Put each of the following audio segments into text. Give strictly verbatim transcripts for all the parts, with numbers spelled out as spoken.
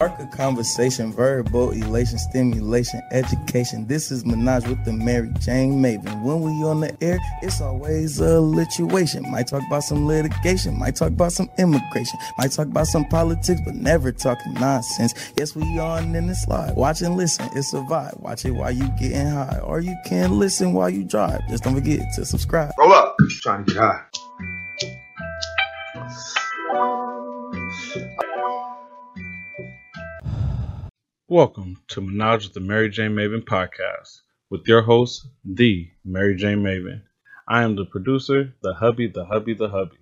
Spark a conversation, verbal elation, stimulation, education. This is Menage with the Mary Jane Maven. When we on the air, it's always a lituation. Might talk about some litigation, might talk about some immigration, might talk about some politics, but never talking nonsense. Yes, we on in the slide. Watch and listen, it's a vibe. Watch it while you getting high, or you can listen while you drive. Just don't forget to subscribe. Roll up. Trying to get high. Welcome to Menage with the Mary Jane Maven podcast with your host, the Mary Jane Maven. I am the producer, the hubby, the hubby, the hubby.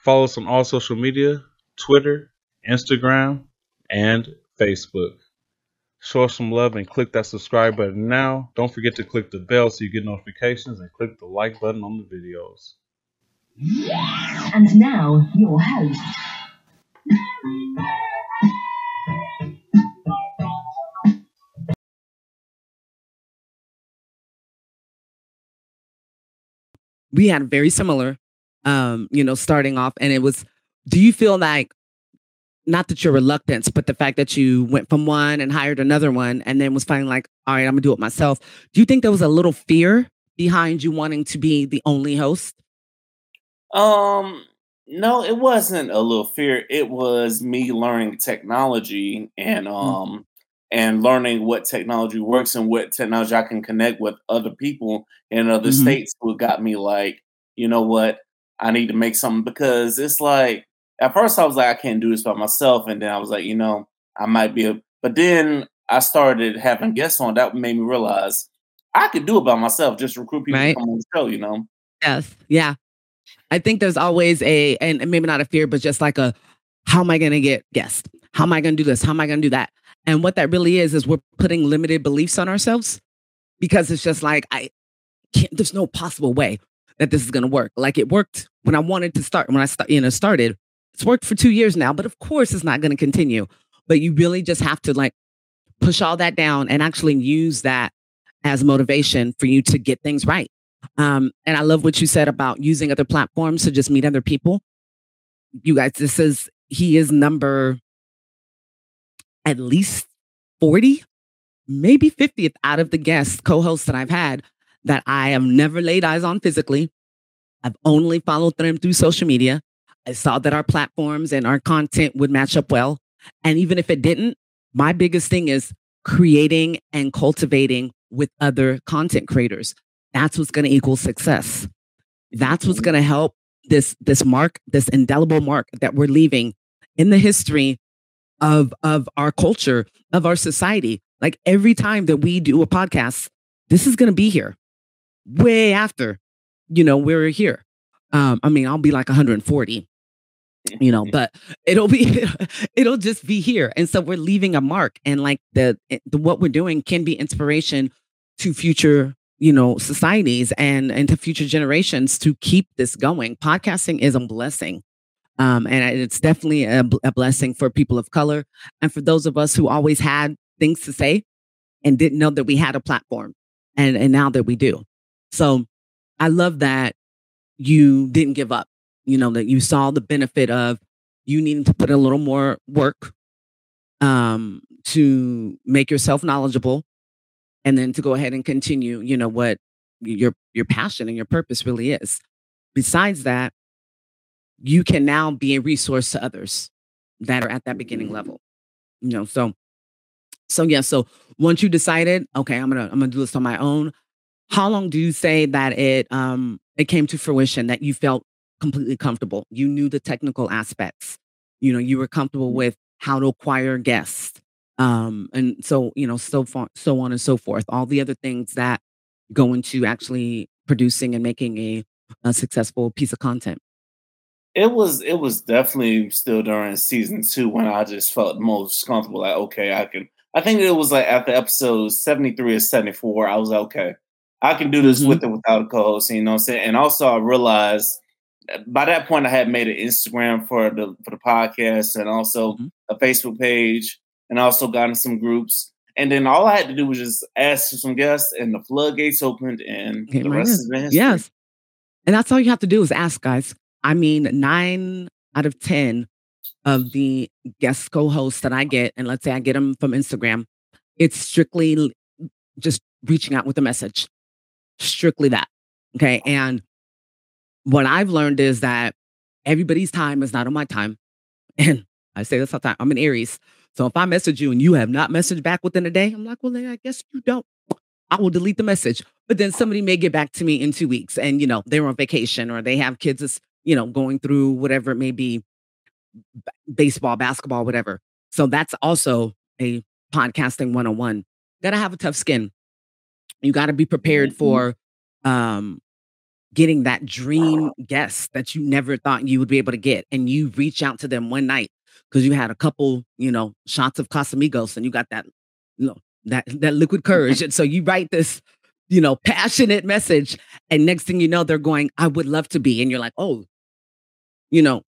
Follow us on all social media, Twitter, Instagram, and Facebook. Show us some love and click that subscribe button now. Don't forget to click the bell so you get notifications and click the like button on the videos. And now, your host. We had very similar, um, you know, starting off. And it was, do you feel like, not that you're reluctant, but the fact that you went from one and hired another one and then was finally like, all right, I'm gonna do it myself. Do you think there was a little fear behind you wanting to be the only host? Um, no, it wasn't a little fear. It was me learning technology and, um, mm-hmm. and learning what technology works and what technology I can connect with other people in other mm-hmm. states who got me like, you know what, I need to make something, because it's like, at first I was like, I can't do this by myself. And then I was like, you know, I might be, a, but then I started having guests on. That made me realize I could do it by myself, just recruit people right. to come on the show, you know? Yes. Yeah. I think there's always a, and maybe not a fear, but just like a, how am I going to get guests? How am I going to do this? How am I going to do that? And what that really is, is we're putting limited beliefs on ourselves, because it's just like, I can't, there's no possible way that this is going to work. Like it worked when I wanted to start, when I start, you know, started, it's worked for two years now, but of course it's not going to continue. But you really just have to like push all that down and actually use that as motivation for you to get things right. Um, and I love what you said about using other platforms to just meet other people. You guys, this is, he is number at least forty, maybe fiftieth out of the guests, co-hosts that I've had that I have never laid eyes on physically. I've only followed them through social media. I saw that our platforms and our content would match up well. And even if it didn't, my biggest thing is creating and cultivating with other content creators. That's what's going to equal success. That's what's going to help this, this mark, this indelible mark that we're leaving in the history of of our culture, of our society. Like every time that we do a podcast, this is going to be here way after, you know, we're here. Um, I mean, I'll be like one hundred forty, you know, but it'll be, it'll just be here. And so we're leaving a mark, and like the, the what we're doing can be inspiration to future, you know, societies and, and to future generations to keep this going. Podcasting is a blessing. Um, and it's definitely a, a blessing for people of color and for those of us who always had things to say and didn't know that we had a platform, and, and now that we do. So I love that you didn't give up, you know, that you saw the benefit of you needing to put a little more work um, to make yourself knowledgeable, and then to go ahead and continue, you know, what your your passion and your purpose really is. Besides that, you can now be a resource to others that are at that beginning level, you know? So, so yeah. So once you decided, okay, I'm going to, I'm going to do this on my own. How long do you say that it, um, it came to fruition that you felt completely comfortable? You knew the technical aspects, you know, you were comfortable with how to acquire guests. Um, and so, you know, so far, so on and so forth, all the other things that go into actually producing and making a, a successful piece of content. It was it was definitely still during season two when I just felt most comfortable. Like, okay, I can. I think it was like after episode seventy-three or seventy-four, I was like, okay, I can do this mm-hmm. with or without a co-host. You know what I'm saying? And also, I realized by that point, I had made an Instagram for the for the podcast, and also mm-hmm. a Facebook page, and also gotten some groups. And then all I had to do was just ask for some guests, and the floodgates opened, and okay, the rest is history. Yes, and that's all you have to do is ask, guys. I mean, nine out of ten of the guest co-hosts that I get, and let's say I get them from Instagram, it's strictly just reaching out with a message, strictly that. Okay. And what I've learned is that everybody's time is not on my time. And I say this all the time, I'm an Aries. So if I message you and you have not messaged back within a day, I'm like, well, then I guess you don't. I will delete the message. But then somebody may get back to me in two weeks and, you know, they're on vacation or they have kids that's, you know, going through whatever it may be, b- baseball, basketball, whatever. So that's also a podcasting one oh one. Got to have a tough skin. You got to be prepared for um, getting that dream guest that you never thought you would be able to get. And you reach out to them one night because you had a couple, you know, shots of Casamigos and you got that, you know, that, that liquid courage. And so you write this, you know, passionate message. And next thing you know, they're going, I would love to be. And you're like, oh, you know,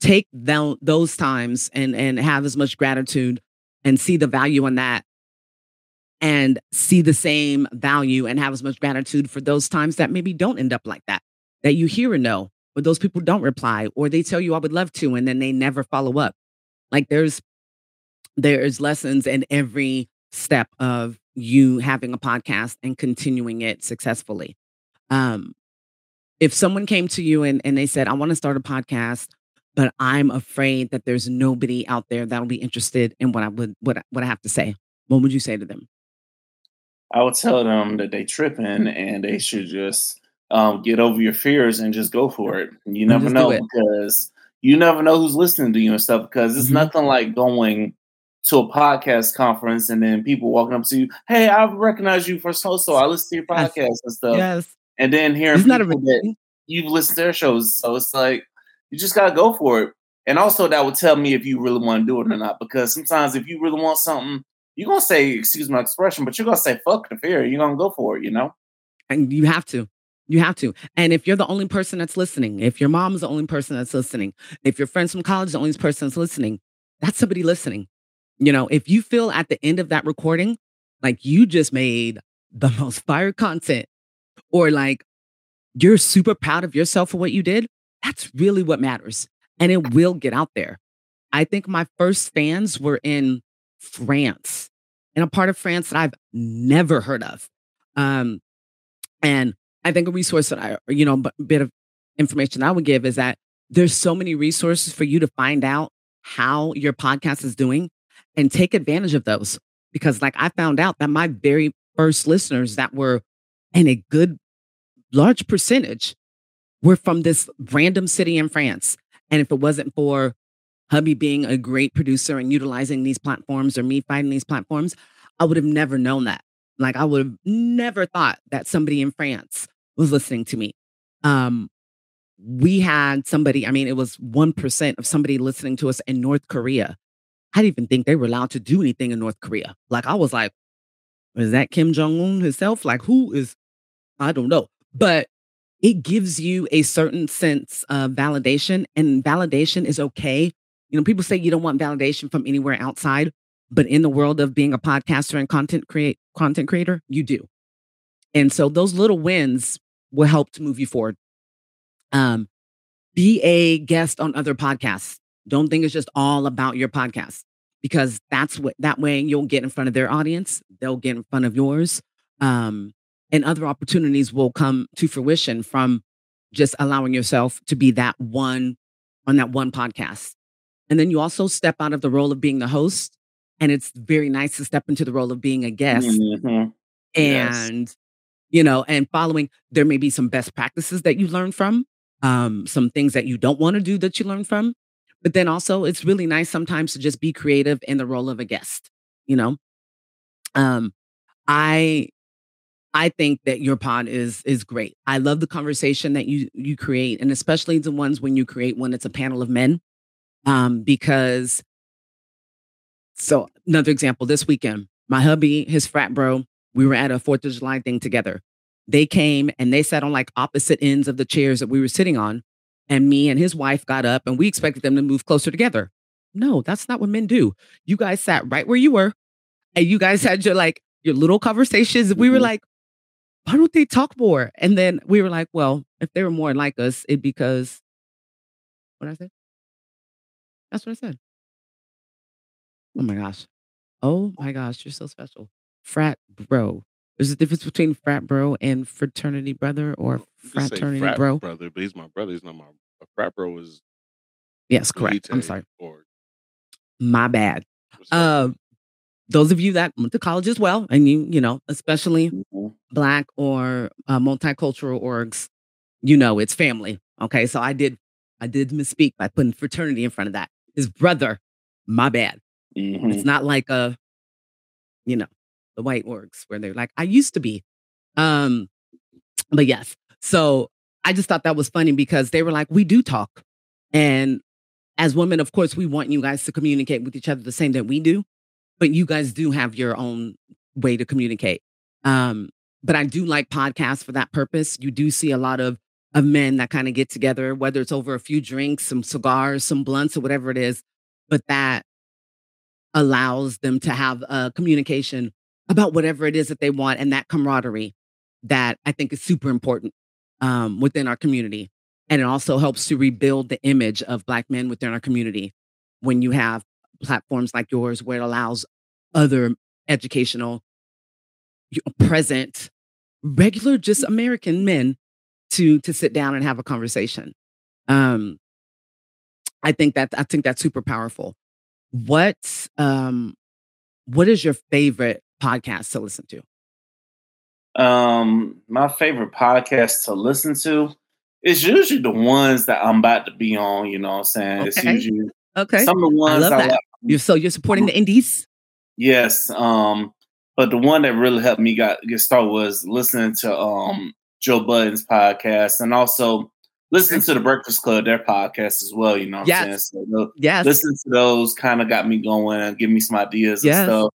take th- those times and, and have as much gratitude and see the value in that. And see the same value and have as much gratitude for those times that maybe don't end up like that, that you hear a no, but those people don't reply, or they tell you I would love to, and then they never follow up. Like there's, there's lessons in every step of you having a podcast and continuing it successfully. Um, if someone came to you and, and they said, I want to start a podcast, but I'm afraid that there's nobody out there that'll be interested in what I would, what, what I have to say, what would you say to them? I would tell them that they tripping and they should just um, get over your fears and just go for it. You never know, because you never know who's listening to you and stuff, because it's mm-hmm. nothing like going to a podcast conference and then people walking up to you. Hey, I recognize you for so-so. I listen to your podcast yes. and stuff. Yes. And then hearing it's people that you've listened to their shows. So it's like, you just got to go for it. And also that would tell me if you really want to do it or not, because sometimes if you really want something, you're going to say, excuse my expression, but you're going to say, fuck the fear. You're going to go for it, you know? And you have to. You have to. And if you're the only person that's listening, if your mom is the only person that's listening, if your friends from college is the only person that's listening, that's somebody listening. You know, if you feel at the end of that recording, like you just made the most fire content, or like you're super proud of yourself for what you did, that's really what matters. And it will get out there. I think my first fans were in France, and a part of France that I've never heard of. Um, and I think a resource that I, you know, a bit of information I would give is that there's so many resources for you to find out how your podcast is doing and take advantage of those. Because like I found out that my very first listeners that were in a good, large percentage were from this random city in France. And if it wasn't for hubby being a great producer and utilizing these platforms, or me finding these platforms, I would have never known that. Like I would have never thought that somebody in France was listening to me. Um, we had somebody, I mean, it was one percent of somebody listening to us in North Korea. I didn't even think they were allowed to do anything in North Korea. Like I was like, is that Kim Jong-un himself? Like who is, I don't know. But it gives you a certain sense of validation, and validation is okay. You know, people say you don't want validation from anywhere outside, but in the world of being a podcaster and content create content creator, you do. And so those little wins will help to move you forward. Um, be a guest on other podcasts. Don't think it's just all about your podcast, because that's what, that way you'll get in front of their audience. They'll get in front of yours. Um, and other opportunities will come to fruition from just allowing yourself to be that one on that one podcast. And then you also step out of the role of being the host. And it's very nice to step into the role of being a guest. Mm-hmm. And, yes. you know, and following, there may be some best practices that you learn from, um, some things that you don't want to do that you learn from. But then also, it's really nice sometimes to just be creative in the role of a guest, you know. Um, I I think that your pod is is great. I love the conversation that you you create, and especially the ones when you create one that's a panel of men. Um, because, so another example, this weekend, my hubby, his frat bro, we were at a fourth of July thing together. They came and they sat on like opposite ends of the chairs that we were sitting on. And me and his wife got up and we expected them to move closer together. No, that's not what men do. You guys sat right where you were, and you guys had your like your little conversations. We were like, why don't they talk more? And then we were like, well, if they were more like us, it'd because, what I said? That's what I said. Oh my gosh. Oh my gosh, you're so special. Frat bro. There's a difference between frat bro and fraternity brother or fraternity frat bro. Brother, but he's my brother. He's not my a frat bro. Is yes, correct. I'm sorry. Or, my bad. Uh, those of you that went to college as well, and you, you know, especially mm-hmm. Black or uh, multicultural orgs, you know, it's family. Okay, so I did, I did misspeak by putting fraternity in front of that. His brother, my bad. Mm-hmm. It's not like a, you know, the white orgs where they're like, I used to be. Um, but yes. So I just thought that was funny because they were like, we do talk. And as women, of course, we want you guys to communicate with each other the same that we do. But you guys do have your own way to communicate. Um, but I do like podcasts for that purpose. You do see a lot of, of men that kind of get together, whether it's over a few drinks, some cigars, some blunts or whatever it is. But that allows them to have a communication about whatever it is that they want, and that camaraderie that I think is super important um, within our community. And it also helps to rebuild the image of Black men within our community when you have platforms like yours where it allows other educational, present, regular, just American men to to sit down and have a conversation. Um, I think that I think that's super powerful. What um, what is your favorite podcast to listen to? Um, my favorite podcast to listen to is usually the ones that I'm about to be on. You know what I'm saying? Okay. It's usually okay. Some of the ones I love I that. Like. You're, so you're supporting the indies? Yes. Um, but the one that really helped me got, get started was listening to um, Joe Budden's podcast, and also listening to The Breakfast Club, their podcast as well. You know what yes. I'm saying? So the, yes. Listening to those kind of got me going and give me some ideas yes. and stuff.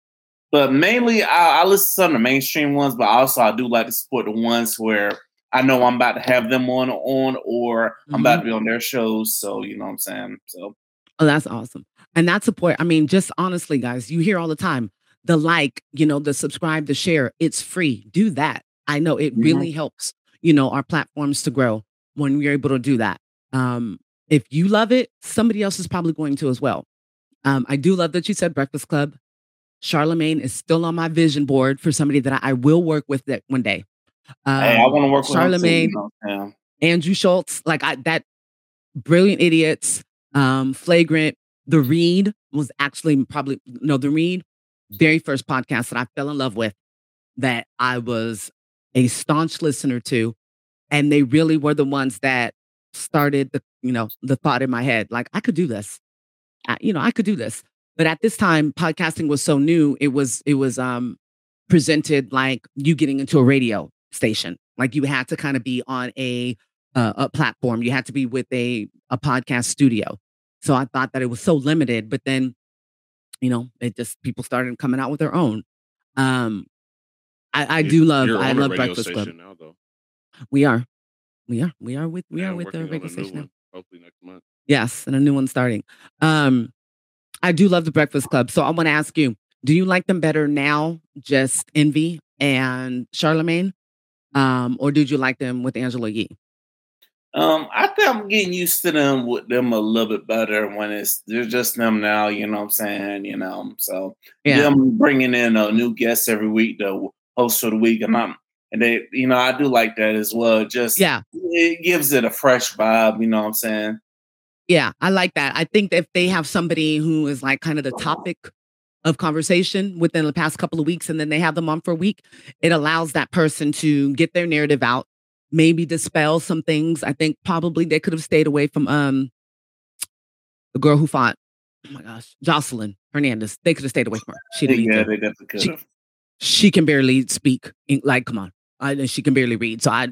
But mainly, I, I listen to some of the mainstream ones, but also I do like to support the ones where I know I'm about to have them on, on or mm-hmm. I'm about to be on their shows. So, you know what I'm saying? So, oh, that's awesome. And that support, I mean, just honestly, guys, you hear all the time, the like, you know, the subscribe, the share, it's free. Do that. I know it mm-hmm. really helps, you know, our platforms to grow when we're able to do that. Um, if you love it, somebody else is probably going to as well. Um, I do love that you said Breakfast Club. Charlemagne is still on my vision board for somebody that I will work with that one day. Um, hey, I want to work with Charlemagne, you know, Andrew Schultz, like I, that Brilliant Idiots, um, Flagrant, The Read was actually probably, no, The Read, very first podcast that I fell in love with that I was a staunch listener to. And they really were the ones that started the, you know, the thought in my head, like, I could do this. I, you know, I could do this. But at this time, podcasting was so new. It was it was um, presented like you getting into a radio station. Like you had to kind of be on a uh, a platform. You had to be with a a podcast studio. So I thought that it was so limited. But then, you know, it just people started coming out with their own. Um, I, I do love You're I love Breakfast Club. Now, though. We are, we are, we are with we yeah, are with the radio station now. Hopefully next month. Yes, and a new one starting. Um. I do love The Breakfast Club. So I want to ask you, do you like them better now, just Envy and Charlemagne? Um, or did you like them with Angela Yee? Um, I think I'm getting used to them with them a little bit better when it's they're just them now, you know what I'm saying? You know, so yeah. them bringing in a new guest every week, the host of the week. And I'm, and they, you know, I do like that as well. Just, yeah. it gives it a fresh vibe, you know what I'm saying? Yeah, I like that. I think that if they have somebody who is like kind of the topic of conversation within the past couple of weeks, and then they have them on for a week, it allows that person to get their narrative out, maybe dispel some things. I think probably they could have stayed away from um, the girl who fought. Oh my gosh, Jocelyn Hernandez. They could have stayed away from her. She didn't yeah, they definitely could have. She, she can barely speak. Like, come on, I, she can barely read. So I,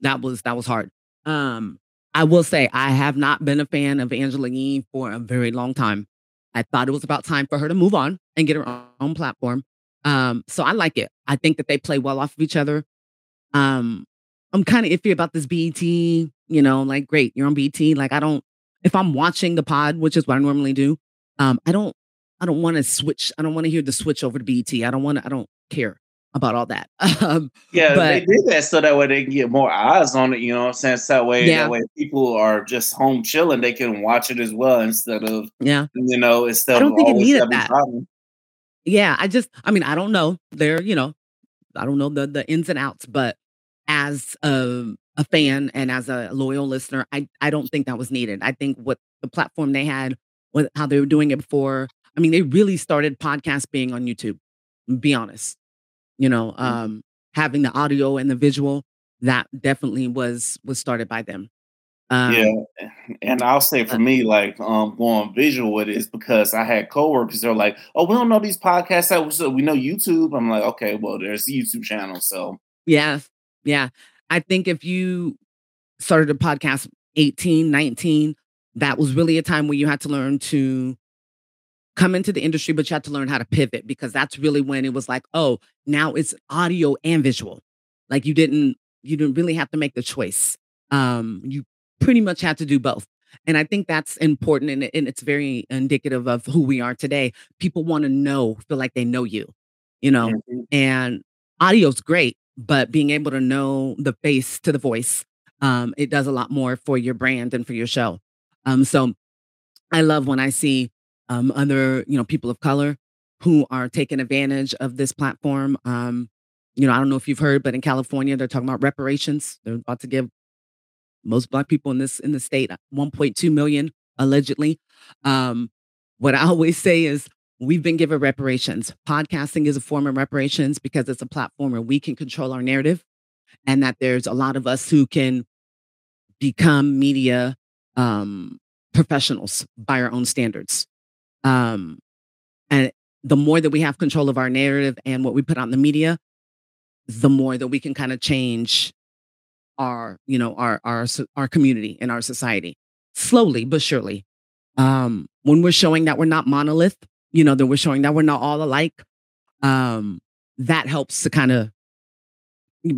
that was that was hard. Um. I will say I have not been a fan of Angela Yee for a very long time. I thought it was about time for her to move on and get her own platform. Um, so I like it. I think that they play well off of each other. Um, I'm kind of iffy about this B E T, you know, like, great, you're on B E T. Like, I don't, if I'm watching the pod, which is what I normally do, um, I don't, I don't want to switch. I don't want to hear the switch over to B E T. I don't want to, I don't care. about all that. Um, yeah, but, they did that so that way they can get more eyes on it, you know what I'm saying? So that way, yeah. that way people are just home chilling, they can watch it as well instead of, yeah. you know, instead I don't of think it needed that. Problem. Yeah, I just, I mean, I don't know. They're, you know, I don't know the, the ins and outs, but as a, a fan and as a loyal listener, I, I don't think that was needed. I think what the platform they had, what, how they were doing it before, I mean, they really started podcasts being on YouTube, be honest. You know, um, having the audio and the visual, that definitely was was started by them. Um, yeah, and I'll say for uh, me, like um, going visual with it is because I had coworkers. They're like, "Oh, we don't know these podcasts. So we know YouTube." I'm like, "Okay, well, there's the YouTube channel." So yeah, yeah. I think if you started a podcast eighteen, nineteen, that was really a time where you had to learn to come into the industry, but you had to learn how to pivot, because that's really when it was like, oh, now it's audio and visual. Like you didn't, you didn't really have to make the choice. Um, you pretty much had to do both. And I think that's important. And, and it's very indicative of who we are today. People want to know, feel like they know you, you know, mm-hmm. and audio's great, but being able to know the face to the voice, um, it does a lot more for your brand and for your show. Um, so I love when I see Um, other, you know, people of color who are taking advantage of this platform. Um, you know, I don't know if you've heard, but in California, they're talking about reparations. They're about to give most Black people in this in the state one point two million, allegedly. Um, what I always say is we've been given reparations. Podcasting is a form of reparations because it's a platform where we can control our narrative, and that there's a lot of us who can become media um, professionals by our own standards. Um, and the more that we have control of our narrative and what we put out in the media, the more that we can kind of change our, you know, our, our, our community and our society slowly, but surely. Um, when we're showing that we're not monolith, you know, that we're showing that we're not all alike, um, that helps to kind of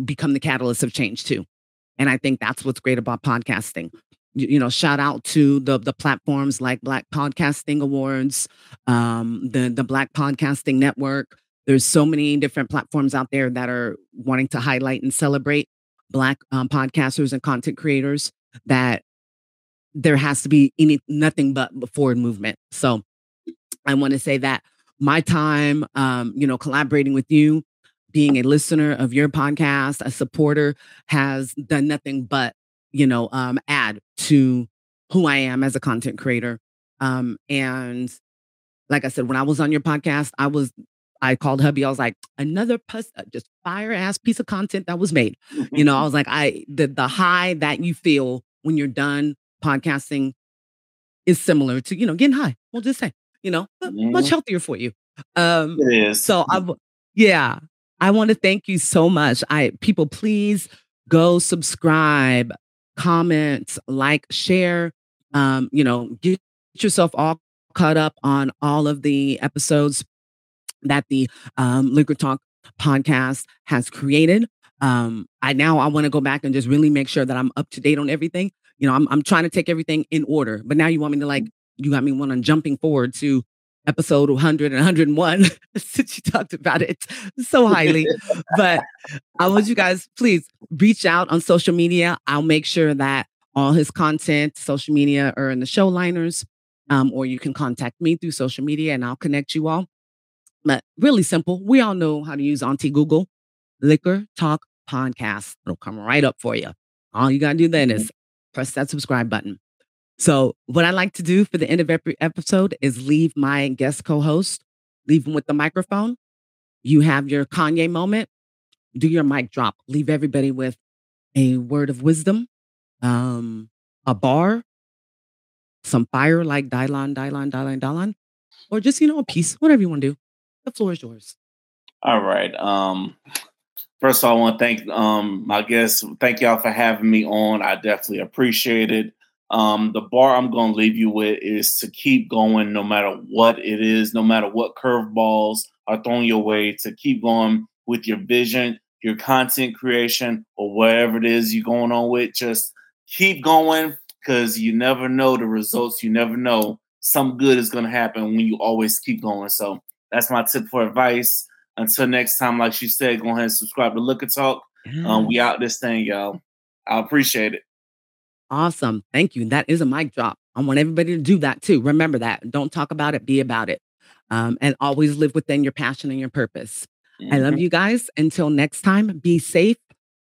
become the catalyst of change too. And I think that's what's great about podcasting. You know, shout out to the the platforms like Black Podcasting Awards, um, the the Black Podcasting Network. There's so many different platforms out there that are wanting to highlight and celebrate Black um, podcasters and content creators. That there has to be any nothing but forward movement. So I want to say that my time, um, you know, collaborating with you, being a listener of your podcast, a supporter, has done nothing but, you know, um, add to who I am as a content creator. Um, and like I said, when I was on your podcast, I was, I called hubby. I was like, another pus- just fire ass piece of content that was made. You know, I was like, I, the, the high that you feel when you're done podcasting is similar to, you know, getting high. We'll just say, you know, yeah. much healthier for you. Um, so I, yeah, I want to thank you so much. I, people, please go subscribe, comment, like, share, um, you know, get yourself all caught up on all of the episodes that the um, Liquor Talk podcast has created. Um, I now I want to go back and just really make sure that I'm up to date on everything. You know, I'm I'm trying to take everything in order, but now you want me to like, you got me one on jumping forward to episode one hundred and one hundred one since you talked about it so highly. But I want you guys, please reach out on social media. I'll make sure that all his content, social media are in the show liners, um, or you can contact me through social media and I'll connect you all. But really simple. We all know how to use Auntie Google. Liquor Talk Podcast. It'll come right up for you. All you got to do then is press that subscribe button. So what I like to do for the end of every episode is leave my guest co-host, leave them with the microphone. You have your Kanye moment, do your mic drop, leave everybody with a word of wisdom, um, a bar, some fire like Dylan, Dylan, Dylan, Dylan, or just, you know, a piece, whatever you want to do. The floor is yours. All right. Um, first of all, I want to thank um, my guests. Thank y'all for having me on. I definitely appreciate it. Um, the bar I'm going to leave you with is to keep going no matter what it is, no matter what curveballs are thrown your way, to keep going with your vision, your content creation, or whatever it is you're going on with. Just keep going, because you never know the results. You never know. Some good is going to happen when you always keep going. So that's my tip for advice. until next time, like she said, go ahead and subscribe to Liquor Talk. Yeah. Um, we out this thing, y'all. I appreciate it. Awesome. Thank you. That is a mic drop. I want everybody to do that too. Remember that. Don't talk about it. Be about it. Um, and always live within your passion and your purpose. Mm-hmm. I love you guys. Until next time, be safe,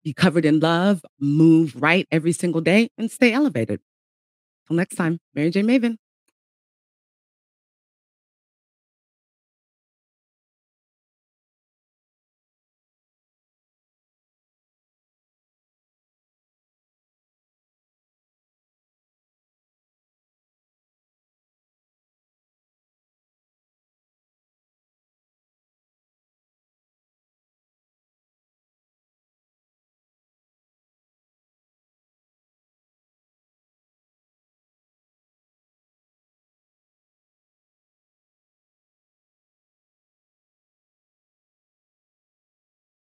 be covered in love, move right every single day, and stay elevated. Till next time, Mary Jane Maven.